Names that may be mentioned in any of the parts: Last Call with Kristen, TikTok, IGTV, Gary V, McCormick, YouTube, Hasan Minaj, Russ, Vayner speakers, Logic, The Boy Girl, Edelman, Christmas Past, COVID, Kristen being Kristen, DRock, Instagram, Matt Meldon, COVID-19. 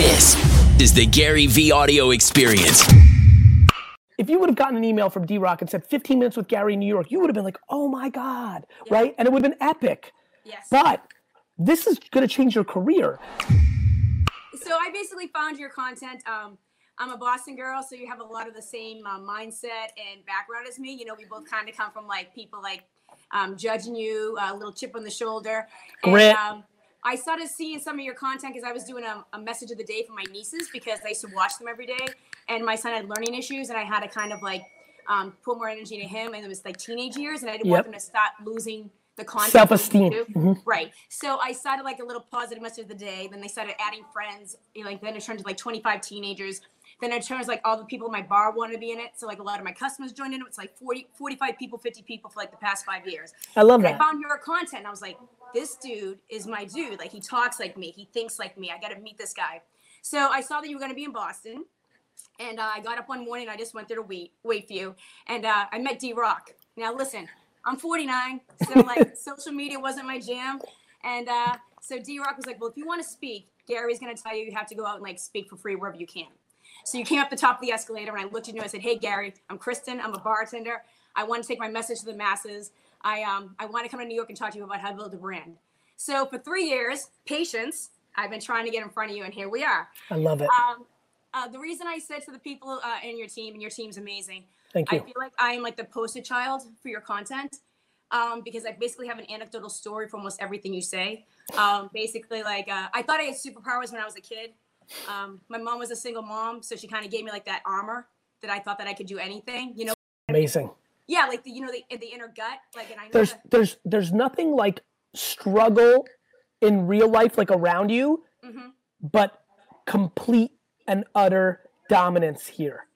This is the Gary V audio experience. If you would have gotten an email from DRock and said 15 minutes with Gary in New York, you would have been like, oh my God, yeah. Right? And it would have been epic. Yes. But this is going to change your career. So I basically found your content. I'm a Boston girl, so you have a lot of the same mindset and background as me. You know, we both kind of come from like people like judging you, a little chip on the shoulder. Grit. And, I started seeing some of your content because I was doing a message of the day for my nieces because I used to watch them every day. And my son had learning issues and I had to kind of like put more energy into him. And it was like teenage years and I didn't want them to stop losing the content. Self-esteem. Mm-hmm. Right. So I started like a little positive message of the day. Then they started adding friends. You know, like then it turned to like 25 teenagers. Then it turns like all the people in my bar wanted to be in it. So like a lot of my customers joined in. It's like 40, 45 people, 50 people for like the past 5 years. I love that. I found your content and I was like, this dude is my dude. Like he talks like me. He thinks like me. I got to meet this guy. So I saw that you were going to be in Boston. And I got up one morning and I just went there to wait for you. And I met DRock. Now listen, I'm 49. So like social media wasn't my jam. And so DRock was like, well, if you want to speak, Gary's going to tell you, you have to go out and like speak for free wherever you can. So you came up the top of the escalator and I looked at you and I said, hey, Gary, I'm Kristen. I'm a bartender. I want to take my message to the masses. I want to come to New York and talk to you about how to build a brand. So for 3 years, patience, I've been trying to get in front of you and here we are. I love it. The reason I said to the people in your team, and your team's amazing. Thank you. I feel like I am like the poster child for your content because I basically have an anecdotal story for almost everything you say. Basically, like I thought I had superpowers when I was a kid. My mom was a single mom, so she kind of gave me like that armor that I thought that I could do anything, you know? Amazing. Yeah, like the, you know, the inner gut, like, and I know there's nothing like struggle in real life, like around you, mm-hmm. but complete and utter dominance here.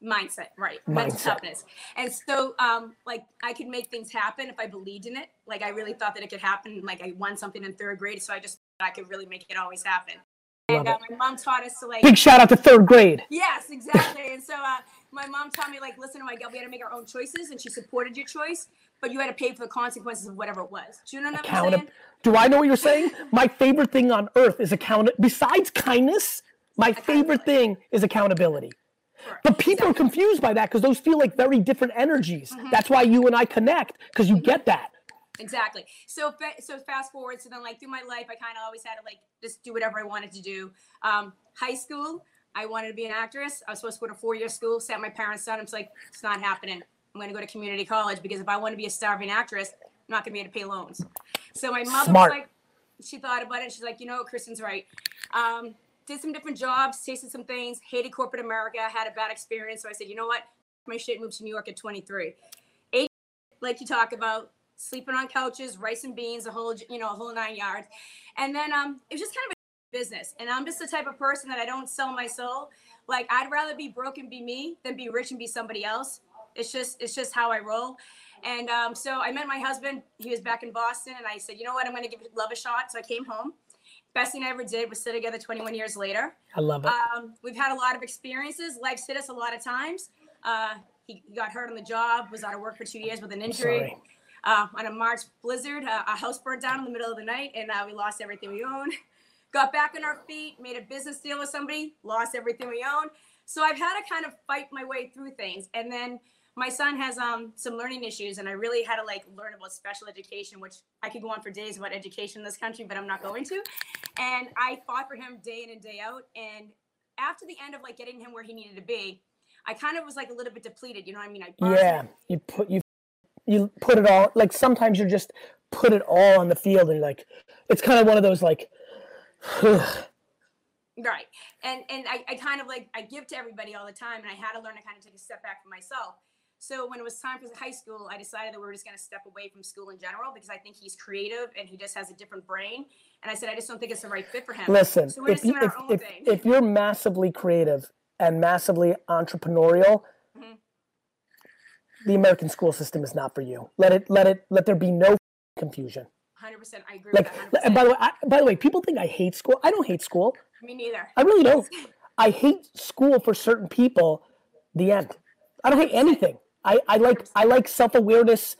Mindset, right? Mindset. Toughness. And so, like, I could make things happen if I believed in it. Like, I really thought that it could happen. Like, I won something in third grade, so I just thought I could really make it always happen. And my mom taught us to like... Big shout out to third grade. Yes, exactly. And so my mom taught me like, listen, my God, we had to make our own choices and she supported your choice, but you had to pay for the consequences of whatever it was. Do you know what I'm saying? Do I know what you're saying? My favorite thing on earth is besides kindness, my favorite thing is accountability. Sure. But people are confused by that because those feel like very different energies. Mm-hmm. That's why you and I connect because you get that. Exactly. So fast forward. So then like through my life, I kind of always had to like just do whatever I wanted to do. High school, I wanted to be an actress. I was supposed to go to 4-year school, sat my parents down. I'm just like, it's not happening. I'm going to go to community college because if I want to be a starving actress, I'm not going to be able to pay loans. So my mother was like, she thought about it. She's like, you know, Kristen's right. Did some different jobs, tasted some things, hated corporate America, had a bad experience. So I said, you know what? My shit moved to New York at 23. 8, like you talk about. Sleeping on couches, rice and beans, a whole 9 yards. And then it was just kind of a business. And I'm just the type of person that I don't sell my soul. Like I'd rather be broke and be me than be rich and be somebody else. It's just how I roll. And so I met my husband. He was back in Boston. And I said, you know what? I'm going to give love a shot. So I came home. Best thing I ever did was sit together 21 years later. I love it. We've had a lot of experiences. Life's hit us a lot of times. He got hurt on the job, was out of work for 2 years with an injury. Sorry. On a March blizzard, a house burned down in the middle of the night, and we lost everything we owned. Got back on our feet, made a business deal with somebody, lost everything we owned. So I've had to kind of fight my way through things. And then my son has some learning issues, and I really had to like learn about special education, which I could go on for days about education in this country, but I'm not going to. And I fought for him day in and day out. And after the end of like getting him where he needed to be, I kind of was like a little bit depleted. You know what I mean? You put it all, like sometimes you just put it all on the field and like, it's kind of one of those like, right. And I kind of like, I give to everybody all the time and I had to learn to kind of take a step back for myself. So when it was time for high school, I decided that we were just going to step away from school in general because I think he's creative and he just has a different brain. And I said, I just don't think it's the right fit for him. Listen, so we're just doing our own thing. If you're massively creative and massively entrepreneurial, mm-hmm. the American school system is not for you. Let there be no confusion. 100%, I agree with that. 100%. And by the way, people think I hate school. I don't hate school. Me neither. I really don't. I hate school for certain people. The end. I don't hate anything. I like self-awareness.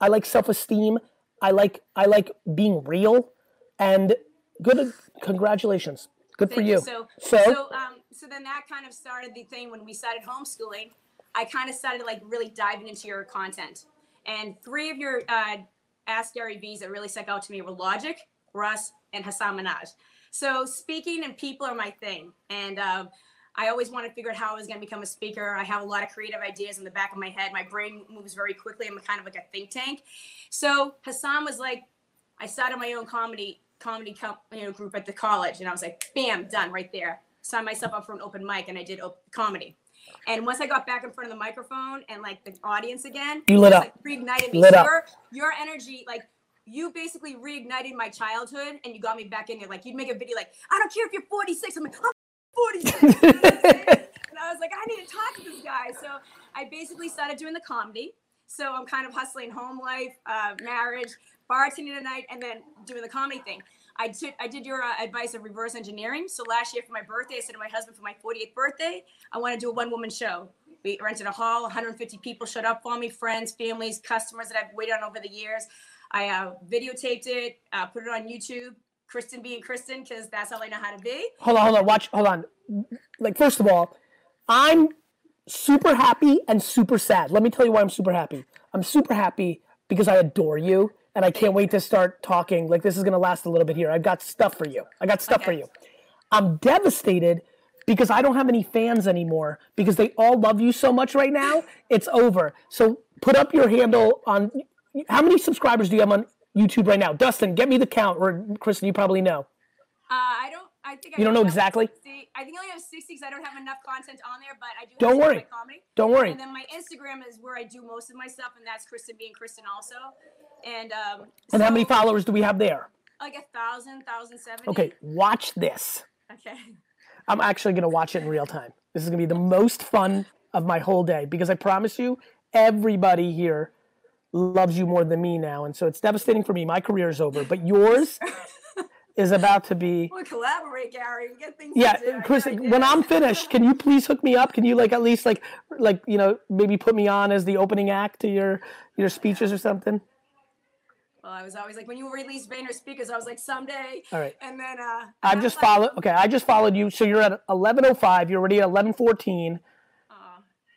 I like self-esteem. I like being real. And good. Congratulations. Good for you. So then that kind of started the thing when we started homeschooling. I kind of started like really diving into your content. And three of your Ask Gary V's that really stuck out to me were Logic, Russ, and Hasan Minaj. So speaking and people are my thing. And I always wanted to figure out how I was going to become a speaker. I have a lot of creative ideas in the back of my head. My brain moves very quickly. I'm kind of like a think tank. So Hasan was like, I started my own comedy group at the college. And I was like, bam, done right there. Signed myself up for an open mic and I did comedy. And once I got back in front of the microphone and like the audience again, you lit up. Like, reignited me. Your energy, like you basically reignited my childhood and you got me back in there. Like you'd make a video like, I don't care if you're 46. I'm like, I'm 46. You know what I'm saying? And I was like, I need to talk to this guy. So I basically started doing the comedy. So I'm kind of hustling home life, marriage, bartending tonight, and then doing the comedy thing. I did your advice of reverse engineering. So last year for my birthday, I said to my husband for my 48th birthday, I want to do a one-woman show. We rented a hall, 150 people showed up for me, friends, families, customers that I've waited on over the years. I videotaped it, put it on YouTube, Kristen being Kristen, because that's all I know how to be. Hold on, watch, hold on. Like, first of all, I'm super happy and super sad. Let me tell you why I'm super happy. I'm super happy because I adore you. And I can't wait to start talking. Like, this is going to last a little bit here. I've got stuff for you. I got stuff for you. I'm devastated because I don't have any fans anymore because they all love you so much right now. It's over. So put up your handle on – how many subscribers do you have on YouTube right now? Dustin, get me the count. Or, Kristen, you probably know. I don't – I think I – You don't know exactly? 60. I think I only have 60 because I don't have enough content on there, but I do have my comedy. Don't worry. And then my Instagram is where I do most of my stuff, and that's Kristen being Kristen also. And so, how many followers do we have there? Like 1,070. Okay, watch this. Okay. I'm actually going to watch it in real time. This is going to be the most fun of my whole day because I promise you everybody here loves you more than me now. And so it's devastating for me. My career is over, but yours is about to be. We'll collaborate, Gary. We get things to do. Chris, when I'm finished, can you please hook me up? Can you like at least like you know, maybe put me on as the opening act to your speeches or something? Well, I was always like, when you released Vayner Speakers, I was like, someday. All right. And then I've just followed. Okay, I just followed you. So you're at 11:05. You're already at 11:14.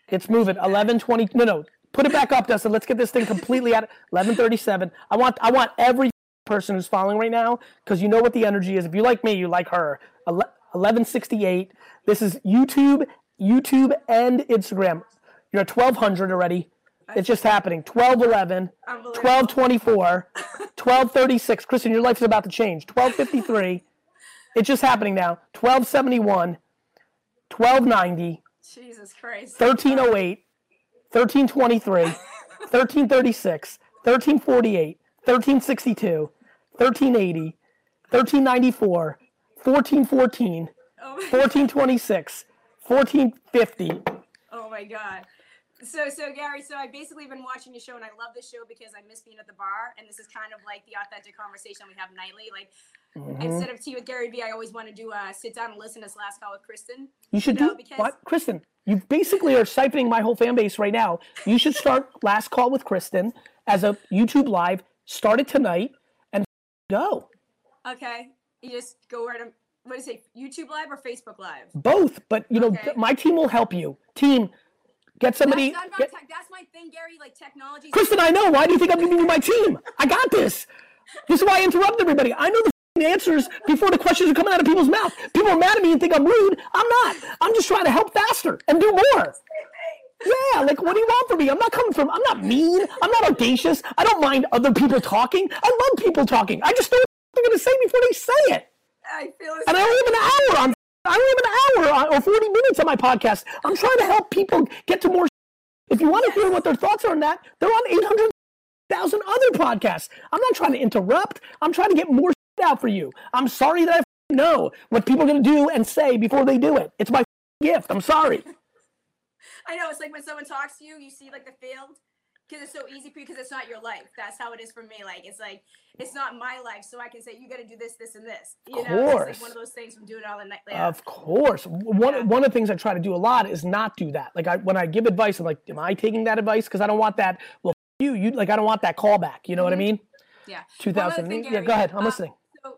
It's moving. 11:20. No. Put it back up, Dustin. Let's get this thing completely out. 11:37. I want every person who's following right now because you know what the energy is. If you like me, you like her. 11:68. This is YouTube and Instagram. You're at 1,200 already. It's just happening. 12:11, 12:24, 12:36. Kristen, your life is about to change. 12:53. It's just happening now. 12:71, 12:90. Jesus Christ. 13:08, 13:23, 13:36, 13:48, 13:62, 13:80, 13:94, 14:14, 14:26, 14:50. Oh my God. So Gary, so I've basically been watching your show and I love this show because I miss being at the bar and this is kind of like the authentic conversation we have nightly. Like instead of Tea with Gary V, I always want to do sit down and listen to this Last Call with Kristen. You should Kristen, you basically are siphoning my whole fan base right now. You should start Last Call with Kristen as a YouTube live. Start it tonight and go. Okay. You just go where to, what is it, YouTube live or Facebook live? Both, but you know, my team will help you. Team. Get somebody. That's my thing, Gary. Like technology. Kristen, I know. Why do you think I'm going to be with my team? I got this. This is why I interrupt everybody. I know the answers before the questions are coming out of people's mouth. People are mad at me and think I'm rude. I'm not. I'm just trying to help faster and do more. Yeah, like what do you want from me? I'm not mean. I'm not audacious. I don't mind other people talking. I love people talking. I just know what they're going to say before they say it. I feel. And I only have an hour on. I don't have an hour or 40 minutes on my podcast. I'm trying to help people get to more. If you want to hear what their thoughts are on that, they're on 800,000 other podcasts. I'm not trying to interrupt. I'm trying to get more out for you. I'm sorry that I know what people are going to do and say before they do it. It's my gift. I'm sorry. I know. It's like when someone talks to you, you see like the field. Because it's so easy for you because it's not your life. That's how it is for me. Like, it's not my life. So I can say, you got to do this, this, and this. You know, it's like one of those things from doing all the night. Yeah. Of course. One of the things I try to do a lot is not do that. Like when I give advice, I'm like, am I taking that advice? Because I don't want that. Well, you like, I don't want that callback. You know what I mean? Yeah. 2000. Yeah, go ahead. I'm listening. So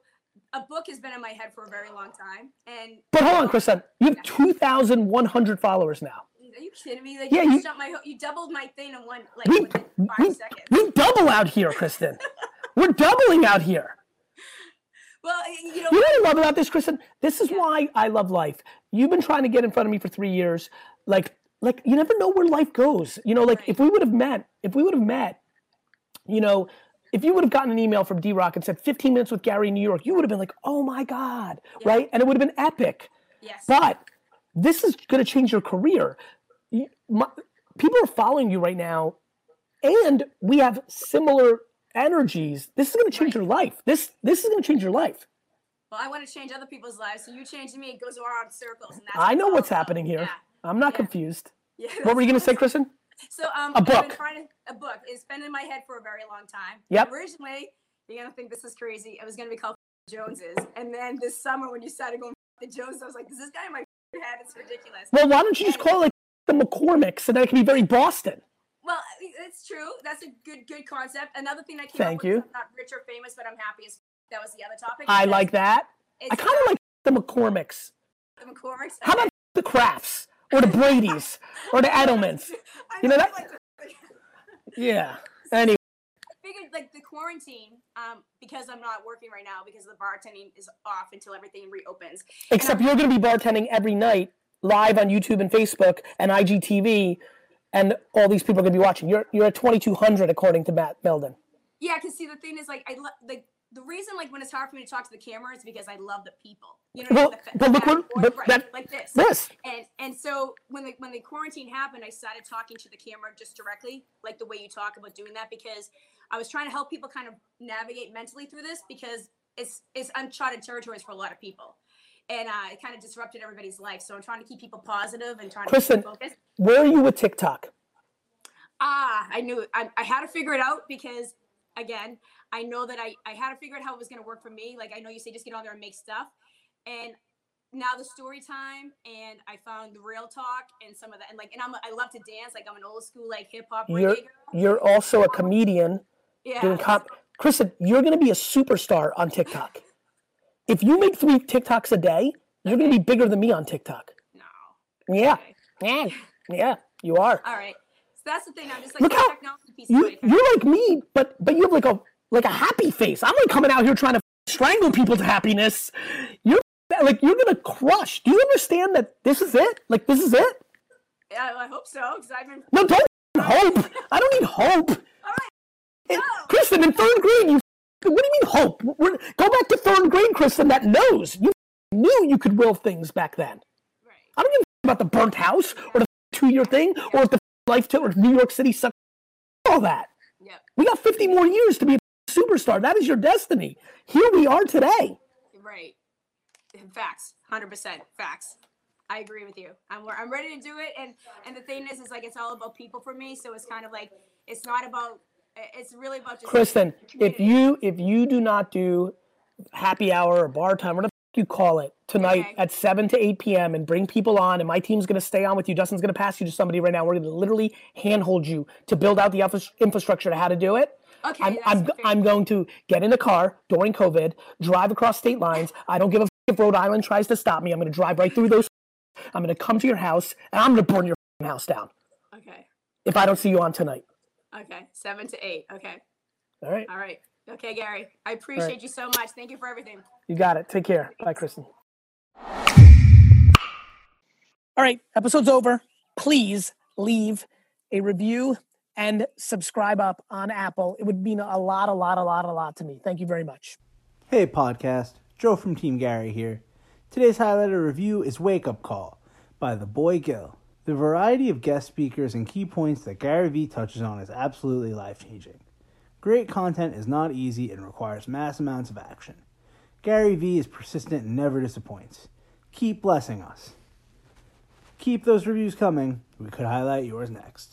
a book has been in my head for a very long time. And but hold on, Kristen, you have 2,100 followers now. Are you kidding me? Like, yeah, you doubled my thing in one, like, within 5 seconds. We double out here, Kristen. We're doubling out here. Well, you know what I love about this, Kristen? This is why I love life. You've been trying to get in front of me for 3 years. Like you never know where life goes. You know, like if we would have met, you know, if you would have gotten an email from DRock and said 15 minutes with Gary in New York, you would have been like, oh my God, right? And it would have been epic. Yes. But this is gonna change your career. People are following you right now, and we have similar energies. This is gonna change your life. This is gonna change your life. Well, I want to change other people's lives, so you changing me, it goes around in circles. And that's I know what's happening here. Yeah. I'm not confused. Yeah, what were you gonna say, Kristen? So a book. I've been trying to, a book. It's been in my head for a very long time. Yep. Originally, you're gonna think this is crazy. It was gonna be called Joneses, and then this summer when you started going the Joneses, I was like, is this guy in my head? It's ridiculous. Well, why don't you just call it like the McCormick, so that it can be very Boston? Well, it's true. That's a good concept. Another thing I came up with, I'm not rich or famous, but I'm happy. That was the other topic. I like that. I kind of like the McCormicks. The McCormicks. How about the Crafts? Or the Brady's, or the Edelmans. You know that? Yeah. Anyway, I figured like the quarantine, because I'm not working right now because the bartending is off until everything reopens. Except you're going to be bartending every night, live on YouTube and Facebook and IGTV, and all these people are going to be watching. You're at 2,200 according to Matt Meldon. Yeah, because see the thing is like the reason, like, when it's hard for me to talk to the camera is because I love the people. You know, like this. And so when the quarantine happened, I started talking to the camera just directly, like the way you talk about doing that, because I was trying to help people kind of navigate mentally through this, because it's uncharted territories for a lot of people, and it kind of disrupted everybody's life. So I'm trying to keep people positive and trying to keep focused. Where are you with TikTok? I knew it. I had to figure it out because, again, I know that I had to figure out how it was going to work for me. Like, I know you say just get on there and make stuff. And now the story time, and I found the real talk and some of that. And like, and I love to dance. Like, I'm an old school, like, hip hop. You're also a comedian. Yeah. Kristen, you're going to be a superstar on TikTok. If you make 3 TikToks a day, you're going to be bigger than me on TikTok. No. Yeah. Okay. Yeah, you are. All right. So that's the thing. I'm just like, look how, technology piece of you're like me, but you have like a happy face. I'm like coming out here trying to strangle people to happiness. You're like, you're gonna crush. Do you understand that this is it? Like, this is it? Yeah, I hope so. Cause I've been... No, don't hope. I don't need hope. All right. No. Kristen, in third grade, what do you mean hope? Go back to third grade, Kristen, that knows. You knew you could will things back then. Right. I don't give a about the burnt house or the 2-year thing or the life tour or New York City suck. All that. Yep. We got 50 more years to be superstar. That is your destiny. Here we are today. Right. Facts. 100% facts. I agree with you. I'm ready to do it. And the thing is like, it's all about people for me. So it's kind of like, it's not about, it's really about just Kristen, like, if you do not do happy hour or bar time, whatever you call it, tonight at 7 to 8 p.m. and bring people on, and my team's going to stay on with you. Justin's going to pass you to somebody right now. We're going to literally handhold you to build out the infrastructure to how to do it. Okay, I'm going to get in the car during COVID, drive across state lines. I don't give a f if Rhode Island tries to stop me. I'm going to drive right through those. I'm going to come to your house, and I'm going to burn your house down. Okay. If I don't see you on tonight. Okay, 7 to 8. Okay. All right. All right. Okay, Gary. I appreciate you so much. Thank you for everything. You got it. Take care. Thanks. Bye, Kristen. All right, episode's over. Please leave a review and subscribe up on Apple. It would mean a lot to me. Thank you very much. Hey, podcast. Joe from Team Gary here. Today's highlighted review is Wake Up Call by The Boy Girl. The variety of guest speakers and key points that Gary V touches on is absolutely life-changing. Great content is not easy and requires mass amounts of action. Gary V is persistent and never disappoints. Keep blessing us. Keep those reviews coming. We could highlight yours next.